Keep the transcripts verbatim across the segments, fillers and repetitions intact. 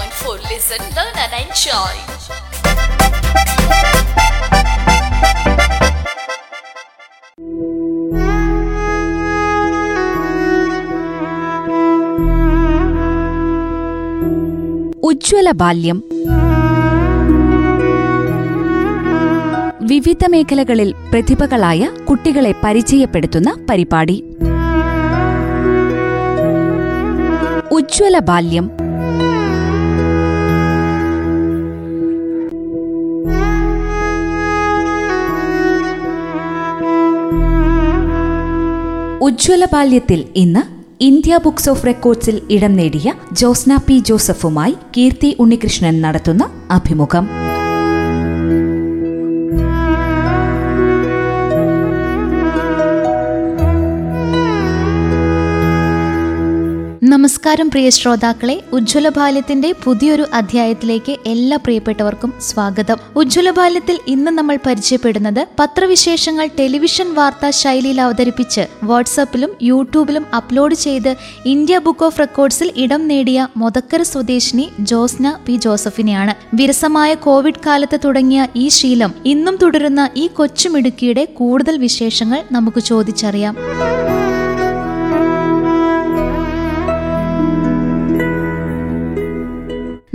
one for listen, learn and enjoy. ഉജ്ജ്വല ബാല്യം. വിവിധ മേഖലകളിൽ പ്രതിഭകളായ കുട്ടികളെ പരിചയപ്പെടുത്തുന്ന പരിപാടി. ഉജ്ജ്വല ബാല്യം. ഉജ്ജ്വല ബാല്യത്തിൽ ഇന്ന് ഇന്ത്യ ബുക്സ് ഓഫ് റെക്കോർഡ്സിൽ ഇടം നേടിയ ജോസ്ന പി ജോസഫുമായി കീർത്തി ഉണ്ണികൃഷ്ണൻ നടത്തുന്ന അഭിമുഖം. നമസ്കാരം പ്രിയ ശ്രോതാക്കളെ, ഉജ്ജ്വല ബാല്യത്തിന്റെ പുതിയൊരു അധ്യായത്തിലേക്ക് എല്ലാ പ്രിയപ്പെട്ടവർക്കും സ്വാഗതം. ഉജ്ജ്വല ബാല്യത്തിൽ ഇന്ന് നമ്മൾ പരിചയപ്പെടുന്നത് പത്രവിശേഷങ്ങൾ ടെലിവിഷൻ വാർത്താ ശൈലിയിൽ അവതരിപ്പിച്ച് വാട്സാപ്പിലും യൂട്യൂബിലും അപ്ലോഡ് ചെയ്ത് ഇന്ത്യ ബുക്ക് ഓഫ് റെക്കോർഡ്സിൽ ഇടം നേടിയ മുതക്കര സ്വദേശിനി ജോസ്ന പി ജോസഫിനെയാണ്. വിരസമായ കോവിഡ് കാലത്ത് തുടങ്ങിയ ഈ ശീലം ഇന്നും തുടരുന്ന ഈ കൊച്ചുമിടുക്കിയുടെ കൂടുതൽ വിശേഷങ്ങൾ നമുക്ക് ചോദിച്ചറിയാം.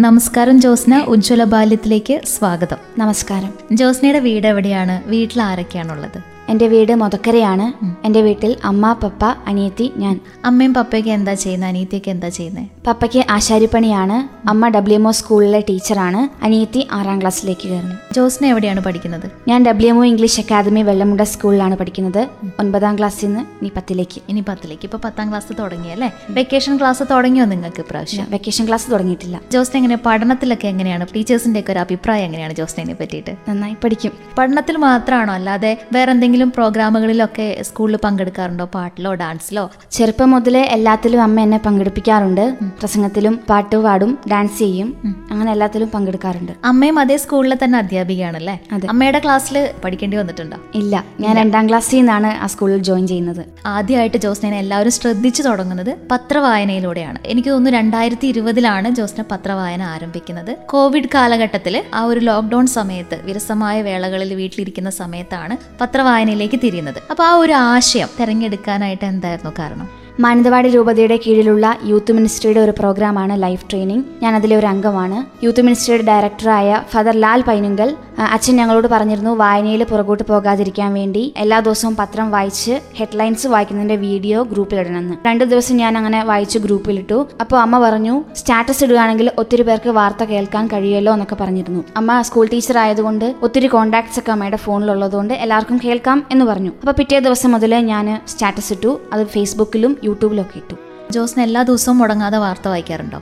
നമസ്കാരം ജോസ്ന, ഉജ്ജ്വല ബാല്യത്തിലേക്ക് സ്വാഗതം. നമസ്കാരം. ജോസ്നയുടെ വീട് എവിടെയാണ്? വീട്ടിൽ ആരൊക്കെയാണുള്ളത്? എൻ്റെ വീട് മുതക്കരയാണ്. എൻ്റെ വീട്ടിൽ അമ്മ, പപ്പ, അനിയത്തി, ഞാൻ. അമ്മയും പപ്പയ്ക്ക് എന്താ ചെയ്യുന്നത്? അനിയത്തിയൊക്കെ എന്താ ചെയ്യുന്നത്? പപ്പയ്ക്ക് ആശാരിപ്പണിയാണ്. അമ്മ ഡബ്ല്യു എം ഒ സ്കൂളിലെ ടീച്ചറാണ്. അനിയത്തി ആറാം ക്ലാസ്സിലേക്ക് കയറുന്നു. ജോസ്ന എവിടെയാണ് പഠിക്കുന്നത്? ഞാൻ W M O English academy Vellamunda സ്കൂളിലാണ് പഠിക്കുന്നത്. ഒൻപതാം ക്ലാസ്സിൽ നിന്ന് ഇനി പത്തിലേക്ക്. ഇനി പത്തിലേക്ക്. ഇപ്പോൾ പത്താം ക്ലാസ് തുടങ്ങിയല്ലേ? വെക്കേഷൻ ക്ലാസ് തുടങ്ങിയോ നിങ്ങൾക്ക് ഇപ്രാവശ്യം? വെക്കേഷൻ ക്ലാസ് തുടങ്ങിയിട്ടില്ല. ജോസ്ന എങ്ങനെ പഠനത്തിലൊക്കെ എങ്ങനെയാണ്? ടീച്ചേഴ്സിൻ്റെ ഒക്കെ ഒരു അഭിപ്രായം എങ്ങനെയാണ് ജോസ്നയെ പറ്റിയിട്ട്? നന്നായി പഠിക്കും. പഠനത്തിൽ മാത്രമാണോ അല്ലാതെ വേറെ പ്രോഗ്രാമുകളിലൊക്കെ സ്കൂളിൽ പങ്കെടുക്കാറുണ്ടോ? പാട്ടിലോ ഡാൻസിലോ? ചെറുപ്പം മുതലേ എല്ലാത്തിലും അമ്മ എന്നെ പങ്കെടുപ്പിക്കാറുണ്ട്. പ്രസംഗത്തിലും പാട്ട് പാടും, ഡാൻസ് ചെയ്യും, അങ്ങനെ എല്ലാത്തിലും പങ്കെടുക്കാറുണ്ട്. അമ്മയും അതേ സ്കൂളിൽ തന്നെ അധ്യാപികയാണല്ലേ? അമ്മയുടെ ക്ലാസ്സിൽ പഠിക്കേണ്ടി വന്നിട്ടുണ്ടോ? ഇല്ല, ഞാൻ രണ്ടാം ക്ലാസ്സിൽ നിന്നാണ് ആ സ്കൂളിൽ ജോയിൻ ചെയ്യുന്നത്. ആദ്യമായിട്ട് ജോസ്നയെ എല്ലാവരും ശ്രദ്ധിച്ചു തുടങ്ങുന്നത് പത്രവായനയിലൂടെയാണ്. എനിക്ക് തോന്നുന്നു രണ്ടായിരത്തി ഇരുപതിലാണ് ജോസ്ന പത്രവായന ആരംഭിക്കുന്നത്. കോവിഡ് കാലഘട്ടത്തിൽ ആ ഒരു ലോക്ക്ഡൌൺ സമയത്ത് വിരസമായ വേളകളിൽ വീട്ടിലിരിക്കുന്ന സമയത്താണ് പത്രവായന യിലേക്ക് തിരിയുന്നത്. അപ്പോൾ ആ ഒരു ആശയം തിരഞ്ഞെടുക്കാനായിട്ട് എന്തായിരുന്നു കാരണം? മാനന്തവാടി രൂപതയുടെ കീഴിലുള്ള യൂത്ത് മിനിസ്ട്രിയുടെ ഒരു പ്രോഗ്രാമാണ് ലൈഫ് ട്രെയിനിങ്. ഞാൻ അതിലെ ഒരു അംഗമാണ്. യൂത്ത് മിനിസ്ട്രിയുടെ ഡയറക്ടറായ ഫാദർ ലാൽ പൈനങ്കൽ അച്ഛൻ ഞങ്ങളോട് പറഞ്ഞിരുന്നു, വായനയിൽ പുറകോട്ട് പോകാതിരിക്കാൻ വേണ്ടി എല്ലാ ദിവസവും പത്രം വായിച്ച് ഹെഡ്ലൈൻസ് വായിക്കുന്നതിൻ്റെ വീഡിയോ ഗ്രൂപ്പിലിടണമെന്ന്. രണ്ടു ദിവസം ഞാൻ അങ്ങനെ വായിച്ച് ഗ്രൂപ്പിലിട്ടു. അപ്പോൾ അമ്മ പറഞ്ഞു സ്റ്റാറ്റസ് ഇടുകയാണെങ്കിൽ ഒത്തിരി പേർക്ക് വാർത്ത കേൾക്കാൻ കഴിയുമല്ലോ എന്നൊക്കെ പറഞ്ഞിരുന്നു. അമ്മ സ്കൂൾ ടീച്ചർ ആയതുകൊണ്ട് ഒത്തിരി കോൺടാക്ട്സ് ഒക്കെ അമ്മയുടെ ഫോണിലുള്ളതുകൊണ്ട് എല്ലാവർക്കും കേൾക്കാം എന്ന് പറഞ്ഞു. അപ്പോൾ പിറ്റേ ദിവസം മുതൽ ഞാൻ സ്റ്റാറ്റസ് ഇട്ടു. അത് ഫേസ്ബുക്കിലും യൂട്യൂബിലൊക്കെ ഇട്ടു. ജോസ്ന എല്ലാ ദിവസവും മുടങ്ങാതെ വാർത്ത വായിക്കാറുണ്ടോ?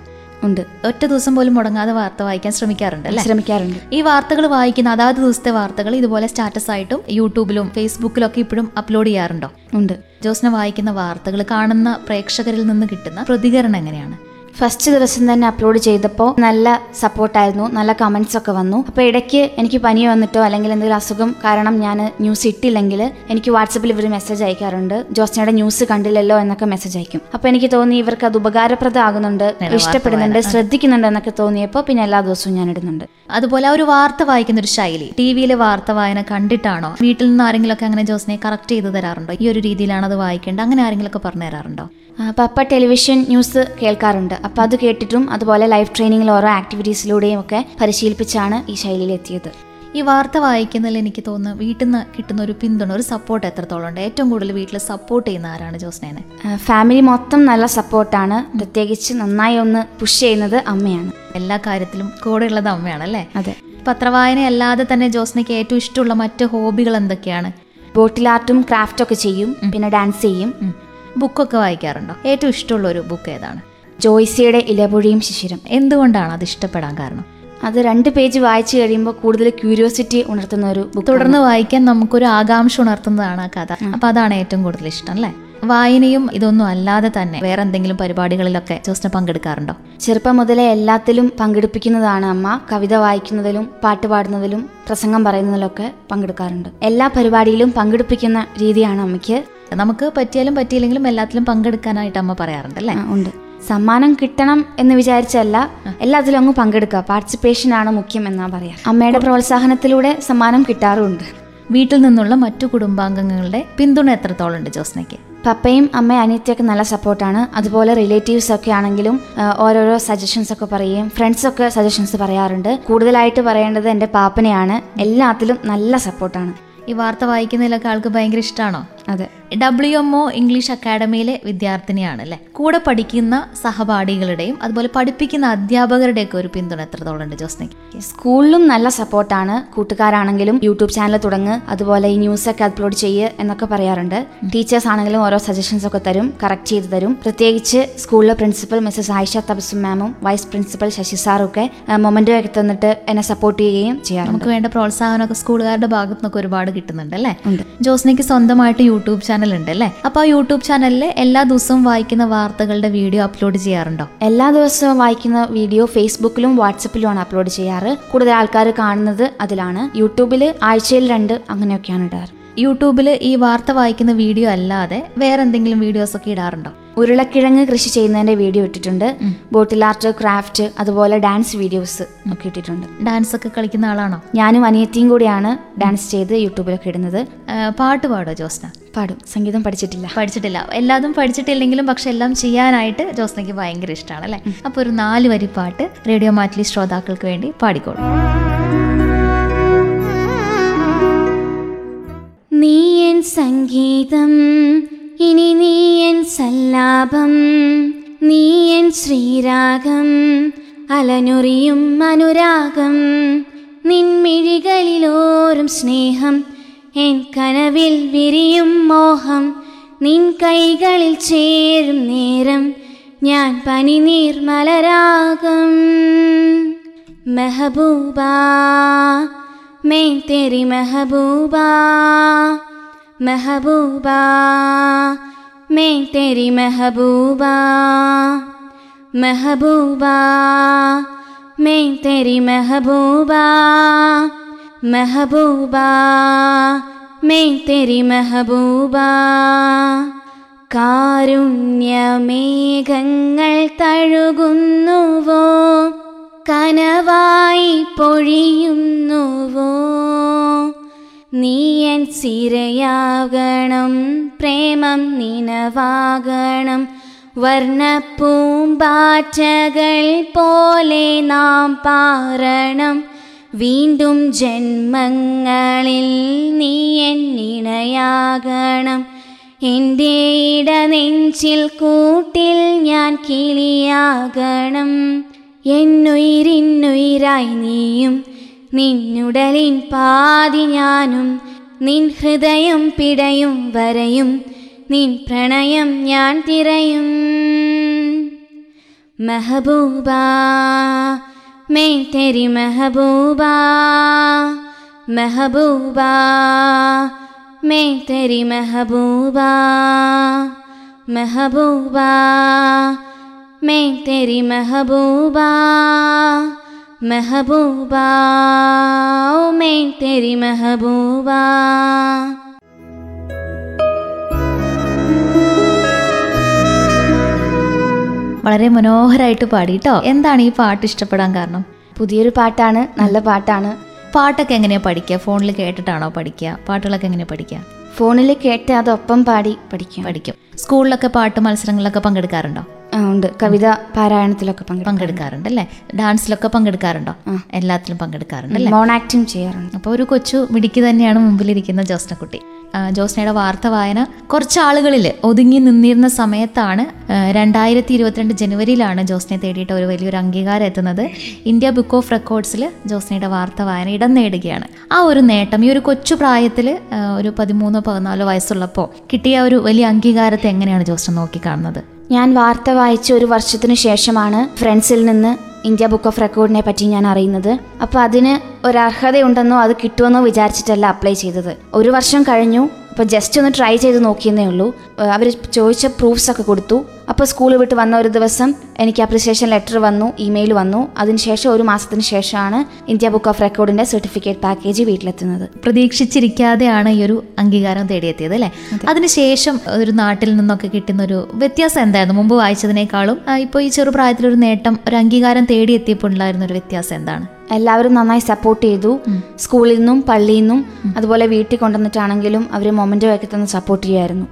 ഉണ്ട്. ഒറ്റ ദിവസം പോലും മുടങ്ങാതെ വാർത്ത വായിക്കാൻ ശ്രമിക്കാറുണ്ട് അല്ലേ? ശ്രമിക്കാറുണ്ട്. ഈ വാർത്തകൾ വായിക്കുന്ന അതാത് ദിവസത്തെ വാർത്തകൾ ഇതുപോലെ സ്റ്റാറ്റസ് ആയിട്ടും യൂട്യൂബിലും ഫേസ്ബുക്കിലും ഒക്കെ ഇപ്പോഴും അപ്ലോഡ് ചെയ്യാറുണ്ടോ? ഉണ്ട്. ജോസ്ന വായിക്കുന്ന വാർത്തകൾ കാണുന്ന പ്രേക്ഷകരിൽ നിന്ന് കിട്ടുന്ന പ്രതികരണം എങ്ങനെയാണ്? ഫസ്റ്റ് ദിവസം തന്നെ അപ്ലോഡ് ചെയ്തപ്പോൾ നല്ല സപ്പോർട്ടായിരുന്നു, നല്ല കമൻസ് ഒക്കെ വന്നു. അപ്പോൾ ഇടയ്ക്ക് എനിക്ക് പനി വന്നിട്ടോ അല്ലെങ്കിൽ എന്തെങ്കിലും അസുഖം കാരണം ഞാൻ ന്യൂസ് ഇട്ടില്ലെങ്കിൽ എനിക്ക് വാട്സപ്പിൽ ഇവർ മെസ്സേജ് അയക്കാറുണ്ട്. ജോസ്നയുടെ ന്യൂസ് കണ്ടില്ലല്ലോ എന്നൊക്കെ മെസ്സേജ് അയക്കും. അപ്പോൾ എനിക്ക് തോന്നി ഇവർക്ക് അത് ഉപകാരപ്രദമാകുന്നുണ്ട്, ഇഷ്ടപ്പെടുന്നുണ്ട്, ശ്രദ്ധിക്കുന്നുണ്ട് എന്നൊക്കെ തോന്നിയപ്പോൾ പിന്നെ എല്ലാ ദിവസവും ഞാൻ ഇടുന്നുണ്ട്. അതുപോലെ ആ ഒരു വാർത്ത വായിക്കുന്ന ഒരു ശൈലി ടി വിയിലെ വാർത്ത വായന കണ്ടിട്ടാണോ? വീട്ടിൽ നിന്ന് ആരെങ്കിലും ഒക്കെ അങ്ങനെ ജോസ്നയെ കറക്റ്റ് ചെയ്ത് തരാറുണ്ടോ? ഈ ഒരു രീതിയിലാണ് അത് വായിക്കേണ്ടത് അങ്ങനെ ആരെങ്കിലും ഒക്കെ പറഞ്ഞു തരാറുണ്ടോ? പപ്പ ടെലിവിഷൻ ന്യൂസ് കേൾക്കാറുണ്ട്. അപ്പോൾ അത് കേട്ടിട്ടും അതുപോലെ ലൈഫ് ട്രെയിനിങ്ങിൽ ഓരോ ആക്ടിവിറ്റീസിലൂടെയും ഒക്കെ പരിശീലിപ്പിച്ചാണ് ഈ ശൈലിയിലെത്തിയത്. ഈ വാർത്ത വായിക്കുന്നതിൽ എനിക്ക് തോന്നുന്നു വീട്ടിൽ നിന്ന് കിട്ടുന്ന ഒരു പിന്തുണ, ഒരു സപ്പോർട്ട് എത്രത്തോളം ഉണ്ട്? ഏറ്റവും കൂടുതൽ വീട്ടിൽ സപ്പോർട്ട് ചെയ്യുന്ന ആരാണ് ജോസ്നേനെ? ഫാമിലി മൊത്തം നല്ല സപ്പോർട്ടാണ്. പ്രത്യേകിച്ച് നന്നായി ഒന്ന് പുഷ് ചെയ്യുന്നത് അമ്മയാണ്. എല്ലാ കാര്യത്തിലും കൂടെ ഉള്ളത് അമ്മയാണല്ലേ? അതെ. പത്രവായന അല്ലാതെ തന്നെ ജോസ്നയ്ക്ക് ഏറ്റവും ഇഷ്ടമുള്ള മറ്റ് ഹോബികൾ എന്തൊക്കെയാണ്? ബോട്ടിൽ ആർട്ടും ക്രാഫ്റ്റൊക്കെ ചെയ്യും, പിന്നെ ഡാൻസ് ചെയ്യും. ബുക്കൊക്കെ വായിക്കാറുണ്ടോ? ഏറ്റവും ഇഷ്ടമുള്ള ഒരു ബുക്ക് ഏതാണ്? ജോയ്സിയുടെ ഇലപ്പൊഴിയും ശിശിരം. എന്തുകൊണ്ടാണ് അത് ഇഷ്ടപ്പെടാൻ കാരണം? അത് രണ്ട് പേജ് വായിച്ചു കഴിയുമ്പോൾ കൂടുതൽ ക്യൂരിയോസിറ്റി ഉണർത്തുന്ന ഒരു ബുക്ക്. തുടർന്ന് വായിക്കാൻ നമുക്കൊരു ആകാംക്ഷ ഉണർത്തുന്നതാണ് ആ കഥ. അപ്പം അതാണ് ഏറ്റവും കൂടുതൽ ഇഷ്ടം അല്ലേ? വായനയും ഇതൊന്നും അല്ലാതെ തന്നെ വേറെ എന്തെങ്കിലും പരിപാടികളിലൊക്കെ ജോസ്ന പങ്കെടുക്കാറുണ്ടോ? ചെറുപ്പം മുതലേ എല്ലാത്തിലും പങ്കെടുപ്പിക്കുന്നതാണ് അമ്മ. കവിത വായിക്കുന്നതിലും പാട്ട് പാടുന്നതിലും പ്രസംഗം പറയുന്നതിലൊക്കെ പങ്കെടുക്കാറുണ്ട്. എല്ലാ പരിപാടിയിലും പങ്കെടുപ്പിക്കുന്ന രീതിയാണ് അമ്മയ്ക്ക്. നമുക്ക് പറ്റിയാലും പറ്റിയില്ലെങ്കിലും എല്ലാത്തിലും പങ്കെടുക്കാനായിട്ട് അമ്മ പറയാറുണ്ട് അല്ലേ? ഉണ്ട്. സമ്മാനം കിട്ടണം എന്ന് വിചാരിച്ചല്ല, എല്ലാത്തിലും അങ്ങ് പങ്കെടുക്കുക, പാർട്ടിസിപ്പേഷൻ ആണ് മുഖ്യം എന്നാ പറയാ. അമ്മയുടെ പ്രോത്സാഹനത്തിലൂടെ സമ്മാനം കിട്ടാറുമുണ്ട്. വീട്ടിൽ നിന്നുള്ള മറ്റു കുടുംബാംഗങ്ങളുടെ പിന്തുണ എത്രത്തോളം ഉണ്ട് ജോസ്നയ്ക്ക്? പപ്പയും അമ്മയും അനിയത്തിയൊക്കെ നല്ല സപ്പോർട്ടാണ്. അതുപോലെ റിലേറ്റീവ്സ് ഒക്കെ ആണെങ്കിലും ഓരോരോ സജഷൻസ് ഒക്കെ പറയുകയും ഫ്രണ്ട്സൊക്കെ സജഷൻസ് പറയാറുണ്ട്. കൂടുതലായിട്ട് പറയേണ്ടത് എൻ്റെ പാപ്പനെയാണ്, എല്ലാത്തിലും നല്ല സപ്പോർട്ടാണ്. ഈ വാർത്ത വായിക്കുന്നതിലൊക്കെ ആൾക്ക് ഭയങ്കര ഇഷ്ടമാണോ? അതെ. ഡബ്ല്യു എം ഒ ഇംഗ്ലീഷ് അക്കാഡമിയിലെ വിദ്യാർത്ഥിനിയാണ് അല്ലേ? കൂടെ പഠിക്കുന്ന സഹപാഠികളുടെയും അതുപോലെ പഠിപ്പിക്കുന്ന അധ്യാപകരുടെയൊക്കെ ഒരു പിന്തുണ എത്രത്തോളം ഉണ്ട് ജോസ്നയ്ക്ക്? സ്കൂളിലും നല്ല സപ്പോർട്ടാണ്. കൂട്ടുകാരാണെങ്കിലും യൂട്യൂബ് ചാനൽ തുടങ്ങ്, അതുപോലെ ഈ ന്യൂസൊക്കെ അപ്ലോഡ് ചെയ്യുക എന്നൊക്കെ പറയാറുണ്ട്. ടീച്ചേഴ്സ് ആണെങ്കിലും ഓരോ സജഷൻസ് ഒക്കെ തരും, കറക്റ്റ് ചെയ്ത് തരും. പ്രത്യേകിച്ച് സ്കൂളിലെ പ്രിൻസിപ്പൽ മിസ്സസ് ആയിഷ തബസ്സം മാമും വൈസ് പ്രിൻസിപ്പൽ ശശി സാറും ഒക്കെ മൊമെന്റോ ഒക്കെ തന്നിട്ട് എന്നെ സപ്പോർട്ട് ചെയ്യുകയും ചെയ്യാം. നമുക്ക് വേണ്ട പ്രോത്സാഹനമൊക്കെ സ്കൂളുകാരുടെ ഭാഗത്തു നിന്നൊക്കെ ഒരുപാട് കിട്ടുന്നുണ്ട് അല്ലേ? ജോസ്നയ്ക്ക് സ്വന്തമായിട്ട് യൂട്യൂബ് ചാനൽ ഉണ്ട് അല്ലേ? അപ്പൊ ആ യൂട്യൂബ് ചാനലിൽ എല്ലാ ദിവസവും വായിക്കുന്ന വാർത്തകളുടെ വീഡിയോ അപ്ലോഡ് ചെയ്യാറുണ്ടോ? എല്ലാ ദിവസവും വായിക്കുന്ന വീഡിയോ ഫേസ്ബുക്കിലും വാട്സപ്പിലുമാണ് അപ്ലോഡ് ചെയ്യാറ്. കൂടുതൽ ആൾക്കാർ കാണുന്നത് അതിലാണ്. യൂട്യൂബിൽ ആഴ്ചയിൽ രണ്ട് അങ്ങനെയൊക്കെയാണ് ഇടാറ്. യൂട്യൂബിൽ ഈ വാർത്ത വായിക്കുന്ന വീഡിയോ അല്ലാതെ വേറെന്തെങ്കിലും വീഡിയോസ് ഒക്കെ ഇടാറുണ്ടോ? ഉരുളക്കിഴങ്ങ് കൃഷി ചെയ്യുന്നതിന്റെ വീഡിയോ ഇട്ടിട്ടുണ്ട്. ബോട്ടിൽ ആർട്ട്, ക്രാഫ്റ്റ്, അതുപോലെ ഡാൻസ് വീഡിയോസ് ഒക്കെ ഇട്ടിട്ടുണ്ട്. ഡാൻസ് ഒക്കെ കളിക്കുന്ന ആളാണോ? ഞാനും അനിയത്തിയും കൂടിയാണ് ഡാൻസ് ചെയ്ത് യൂട്യൂബിലൊക്കെ ഇടുന്നത്. പാട്ട് പാടോ ജോസ്ന? പാടും. സംഗീതം പഠിച്ചിട്ടില്ല. പഠിച്ചിട്ടില്ല എല്ലാതും പഠിച്ചിട്ടില്ലെങ്കിലും പക്ഷെ എല്ലാം ചെയ്യാനായിട്ട് ജോസ്നയ്ക്ക് ഭയങ്കര ഇഷ്ടമാണ് അല്ലേ? അപ്പൊ ഒരു നാല് വരി പാട്ട് റേഡിയോ മാറ്റിലി ശ്രോതാക്കൾക്ക് വേണ്ടി പാടിക്കോളൂ. നീ എൻ സംഗീതം, ഇനി നീ എൻ സല്ലാപം, നീ എൻ ശ്രീരാഗം, അലനുറിയും അനുരാഗം, നിൻമിഴികളിലോരും സ്നേഹം, എൻ കനവിൽ വിരിയും മോഹം, നിൻ കൈകളിൽ ചേരും നേരം, ഞാൻ പനിനീർ മലരാഗം. മെഹബൂബ മെയിൻ തേരി മെഹബൂബ, മെഹബൂബ മെയിൻ തേരി മെഹബൂബ, മെഹബൂബ മെയിൻ തേരി മെഹബൂബ, മെഹബൂബ മെയിൻ തേരി മെഹബൂബ. കാരുണ്യമേഘങ്ങൾ തഴുകുന്നുവോ, കനവായി പൊഴിയുന്നുവോ, നീ എൻ സിരയാകണം, പ്രേമം നിനവാകണം, വർണ്ണപ്പൂമ്പാറ്റകൾ പോലെ നാം പാരണം, വീണ്ടും ജന്മങ്ങളിൽ നീ എന്നിണയാകണം, എൻ്റെ ഇടനെഞ്ചിൽ കൂട്ടിൽ ഞാൻ കിളിയാകണം, എന്നുയിരിന്നുയിരായി നീയും, നിന്നുടലിൻ പാതി ഞാനും, നിൻ ഹൃദയം പിടയും വരയും, നിൻ പ്രണയം ഞാൻ തിരയും. മെഹബൂബ മെയിൻ തേരി മെഹബൂബ, മെഹബൂബ മെയിൻ തേരി മെഹബൂബ, മെഹബൂബ മെയിൻ തേരി മെഹബൂബ, മെഹബൂബ മെയിൻ തേരി മെഹബൂബ. വളരെ മനോഹരമായിട്ട് പാടിട്ടോ. എന്താണ് ഈ പാട്ട് ഇഷ്ടപ്പെടാൻ കാരണം? പുതിയൊരു പാട്ടാണ്, നല്ല പാട്ടാണ്. പാട്ടൊക്കെ എങ്ങനെയാ പഠിക്കുക? ഫോണിൽ കേട്ടിട്ടാണോ പഠിക്കുക? പാട്ടുകളൊക്കെ എങ്ങനെ പഠിക്കുക? ഫോണിൽ കേട്ട് അതൊപ്പം പാടി പഠിക്കും. പഠിക്കും. സ്കൂളിലൊക്കെ പാട്ട് മത്സരങ്ങളിലൊക്കെ പങ്കെടുക്കാറുണ്ടോ? ഉണ്ട്. കവിത പാരായണത്തിലൊക്കെ പങ്കെടുക്കാറുണ്ട് അല്ലേ? ഡാൻസിലൊക്കെ പങ്കെടുക്കാറുണ്ടോ? എല്ലാത്തിലും പങ്കെടുക്കാറുണ്ട് അല്ലേ? മോൺ ആക്ടിങ് ചെയ്യാറുണ്ട്. അപ്പോൾ ഒരു കൊച്ചു മിടുക്കി തന്നെയാണ് മുമ്പിലിരിക്കുന്ന ജോസ്നക്കുട്ടി. ജോസ്നയുടെ വാർത്ത വായന കുറച്ച് ആളുകളിൽ ഒതുങ്ങി നിന്നിരുന്ന സമയത്താണ് രണ്ടായിരത്തി ഇരുപത്തിരണ്ട് ജനുവരിയിലാണ് ജോസ്നയെ തേടിയിട്ട് ഒരു വലിയൊരു അംഗീകാരം എത്തുന്നത്. ഇന്ത്യ ബുക്ക് ഓഫ് റെക്കോർഡ്സിൽ ജോസ്നയുടെ വാർത്ത വായന ഇടം നേടുകയാണ്. ആ ഒരു നേട്ടം ഈ ഒരു കൊച്ചു പ്രായത്തിൽ ഒരു പതിമൂന്നോ പതിനാലോ വയസ്സുള്ളപ്പോൾ കിട്ടിയ ഒരു വലിയ അംഗീകാരത്തെ എങ്ങനെയാണ് ജോസ്ന നോക്കിക്കാണുന്നത്? ഞാൻ വാർത്ത വായിച്ച ഒരു വർഷത്തിനു ശേഷമാണ് ഫ്രണ്ട്സിൽ നിന്ന് ഇന്ത്യ ബുക്ക് ഓഫ് റെക്കോർഡിനെ പറ്റി ഞാൻ അറിയുന്നത്. അപ്പോൾ അതിന് ഒരർഹതയുണ്ടെന്നോ അത് കിട്ടുമെന്നോ വിചാരിച്ചിട്ടല്ല അപ്ലൈ ചെയ്തത്. ഒരു വർഷം കഴിഞ്ഞു, അപ്പോൾ ജസ്റ്റ് ഒന്ന് ട്രൈ ചെയ്ത് നോക്കിയെന്നേ ഉള്ളൂ. അവർ ചോദിച്ച പ്രൂഫ്സൊക്കെ കൊടുത്തു. അപ്പോൾ സ്കൂൾ വിട്ട് വന്ന ഒരു ദിവസം എനിക്ക് അപ്രിസിയേഷൻ ലെറ്റർ വന്നു, ഇമെയിൽ വന്നു. അതിനുശേഷം ഒരു മാസത്തിന് ശേഷമാണ് ഇന്ത്യ ബുക്ക് ഓഫ് റെക്കോർഡിൻ്റെ സർട്ടിഫിക്കറ്റ് പാക്കേജ് വീട്ടിലെത്തുന്നത്. പ്രതീക്ഷിച്ചിരിക്കാതെയാണ് ഈ ഒരു അംഗീകാരം തേടിയെത്തിയത് അല്ലേ? അതിനുശേഷം ഒരു നാട്ടിൽ നിന്നൊക്കെ കിട്ടുന്നൊരു വ്യത്യാസം എന്തായിരുന്നു? മുമ്പ് വായിച്ചതിനേക്കാളും ഇപ്പോൾ ഈ ചെറുപ്രായത്തിലൊരു നേട്ടം, ഒരു അംഗീകാരം തേടിയെത്തിയപ്പോഴുണ്ടായിരുന്നൊരു വ്യത്യാസം എന്താണ്? എല്ലാവരും നന്നായി സപ്പോർട്ട് ചെയ്തു. സ്കൂളിൽ നിന്നും പള്ളിയിൽ നിന്നും അതുപോലെ വീട്ടിൽ കൊണ്ടുവന്നിട്ടാണെങ്കിലും അവർ മൊമെൻ്റോ ഒക്കെ തന്നെ സപ്പോർട്ട് ചെയ്യായിരുന്നു.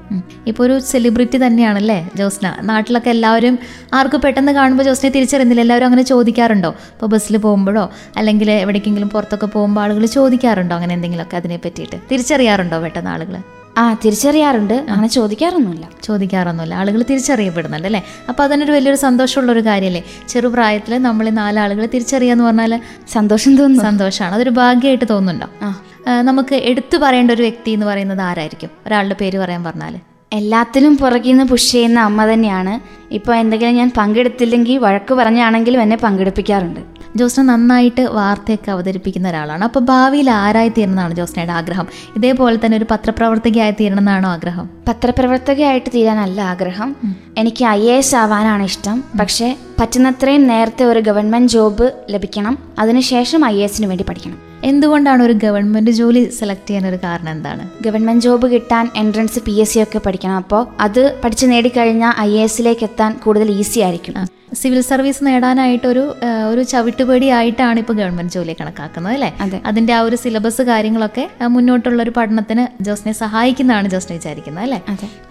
ഇപ്പോൾ ഒരു സെലിബ്രിറ്റി തന്നെയാണല്ലേ ജോസ്ന? നാട്ടിലൊക്കെ എല്ലാവരും ആർക്ക് പെട്ടെന്ന് കാണുമ്പോൾ ജോസ്നെ തിരിച്ചറിയുന്നില്ല. എല്ലാവരും അങ്ങനെ ചോദിക്കാറുണ്ടോ? ഇപ്പോൾ ബസ്സിൽ പോകുമ്പോഴോ അല്ലെങ്കിൽ എവിടേക്കെങ്കിലും പുറത്തൊക്കെ പോകുമ്പോൾ ആളുകൾ ചോദിക്കാറുണ്ടോ അങ്ങനെ എന്തെങ്കിലുമൊക്കെ അതിനെ പറ്റിയിട്ട്? തിരിച്ചറിയാറുണ്ടോ പെട്ടെന്ന് ആളുകൾ? ആ, തിരിച്ചറിയാറുണ്ട്. അങ്ങനെ ചോദിക്കാറൊന്നുമില്ല ചോദിക്കാറൊന്നുമില്ല ആളുകൾ തിരിച്ചറിയപ്പെടുന്നുണ്ട് അല്ലേ? അപ്പോൾ അതിനൊരു വലിയൊരു സന്തോഷമുള്ളൊരു കാര്യമല്ലേ? ചെറുപ്രായത്തിൽ നമ്മൾ നാലാളുകളെ തിരിച്ചറിയാന്ന് പറഞ്ഞാൽ സന്തോഷം തോന്നുന്നു. സന്തോഷമാണ്. അതൊരു ഭാഗ്യമായിട്ട് തോന്നുന്നുണ്ടോ? ആ, നമുക്ക് എടുത്തു പറയേണ്ട ഒരു വ്യക്തി എന്ന് പറയുന്നത് ആരായിരിക്കും? ഒരാളുടെ പേര് പറയാൻ പറഞ്ഞാൽ എല്ലാത്തിലും പുറകിൽ നിന്ന് പുഷ് ചെയ്യുന്ന അമ്മ തന്നെയാണ്. ഇപ്പോൾ എന്തെങ്കിലും ഞാൻ പങ്കെടുത്തില്ലെങ്കിൽ വഴക്ക് പറഞ്ഞാണെങ്കിലും എന്നെ പങ്കെടുപ്പിക്കാറുണ്ട്. ജോസ്ന നന്നായിട്ട് വാർത്തയൊക്കെ അവതരിപ്പിക്കുന്ന ഒരാളാണ്. അപ്പോൾ ഭാവിയിൽ ആരായി തീരണമെന്നാണ് ജോസ്നയുടെ ആഗ്രഹം? ഇതേപോലെ തന്നെ ഒരു പത്രപ്രവർത്തകയായി തീരണമെന്നാണോ ആഗ്രഹം? പത്രപ്രവർത്തകയായിട്ട് തീരാനല്ല ആഗ്രഹം. എനിക്ക് ഐ എ എസ് ആവാനാണ് ഇഷ്ടം. പക്ഷേ പറ്റുന്നത്രയും നേരത്തെ ഒരു ഗവൺമെൻറ് ജോബ് ലഭിക്കണം, അതിനുശേഷം ഐ എ എസിന് വേണ്ടി പഠിക്കണം. എന്തുകൊണ്ടാണ് ഒരു ഗവൺമെൻറ് ജോലി സെലക്ട് ചെയ്യാനൊരു കാരണം എന്താണ്? ഗവൺമെൻറ് ജോബ് കിട്ടാൻ എൻട്രൻസ് പി എസ് സി ഒക്കെ പഠിക്കണം. അപ്പോൾ അത് പഠിച്ച് നേടിക്കഴിഞ്ഞാൽ ഐ എ എസിലേക്ക് എത്താൻ കൂടുതൽ ഈസി ആയിരിക്കും. സിവിൽ സർവീസ് നേടാനായിട്ടൊരു ഒരു ചവിട്ടുപടി ആയിട്ടാണ് ഇപ്പോൾ ഗവൺമെൻറ് ജോലിയെ കണക്കാക്കുന്നത് അല്ലേ? അതിൻ്റെ ആ ഒരു സിലബസ് കാര്യങ്ങളൊക്കെ മുന്നോട്ടുള്ളൊരു പഠനത്തിന് ജോസ്നെ സഹായിക്കുന്നതാണ് ജോസ്ന വിചാരിക്കുന്നത് അല്ലേ?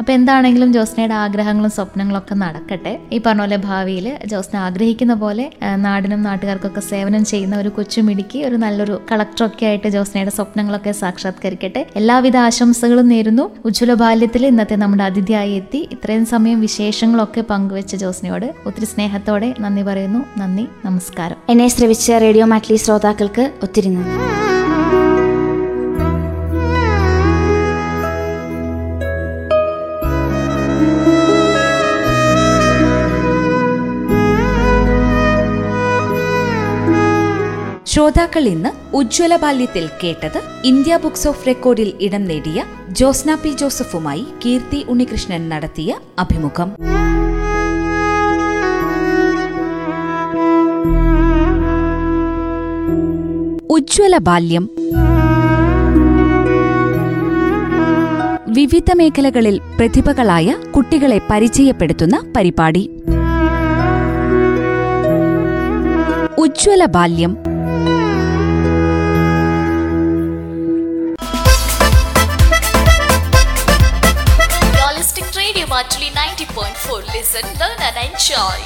അപ്പോൾ എന്താണെങ്കിലും ജോസ്നയുടെ ആഗ്രഹങ്ങളും സ്വപ്നങ്ങളും ഒക്കെ നടക്കട്ടെ. ഈ പറഞ്ഞ പോലെ ഭാവിയിൽ ജോസ്ന ആഗ്രഹിക്കുന്ന പോലെ നാടിനും നാട്ടുകാർക്കൊക്കെ സേവനം ചെയ്യുന്ന ഒരു കൊച്ചുമിടുക്കി, ഒരു നല്ലൊരു കളക്ടറൊക്കെ ആയിട്ട് ജോസ്നയുടെ സ്വപ്നങ്ങളൊക്കെ സാക്ഷാത്കരിക്കട്ടെ. എല്ലാവിധ ആശംസകളും നേരുന്നു. ഉജ്ജ്വല ബാല്യത്തിൽ ഇന്നത്തെ നമ്മുടെ അതിഥിയായി എത്തി ഇത്രയും സമയം വിശേഷങ്ങളൊക്കെ പങ്കുവെച്ച ജോസ്നയോട് ഒത്തിരി സ്നേഹത്തോടെ നന്ദി പറയുന്നു. നന്ദി, നമസ്കാരം. എന്നെ ശ്രവിച്ച റേഡിയോ മാറ്റ്ലി ശ്രോതാക്കൾക്ക് ഒത്തിരി നന്ദി. ശ്രോതാക്കൾ, ഇന്ന് ഉജ്ജ്വല ബാല്യത്തിൽ കേട്ടത് ഇന്ത്യ ബുക്സ് ഓഫ് റെക്കോർഡിൽ ഇടം നേടിയ ജോസ്ന പി ജോസഫുമായി കീർത്തി ഉണ്ണികൃഷ്ണൻ നടത്തിയ അഭിമുഖം. ഉജ്ജ്വല ബാല്യം വിവിധ മേഖലകളിൽ പ്രതിഭകളായ കുട്ടികളെ പരിചയപ്പെടുത്തുന്ന പരിപാടി. ഉജ്ജ്വല ബാല്യം. Holistic Radio Matuli ninety point four. Listen, learn and enjoy.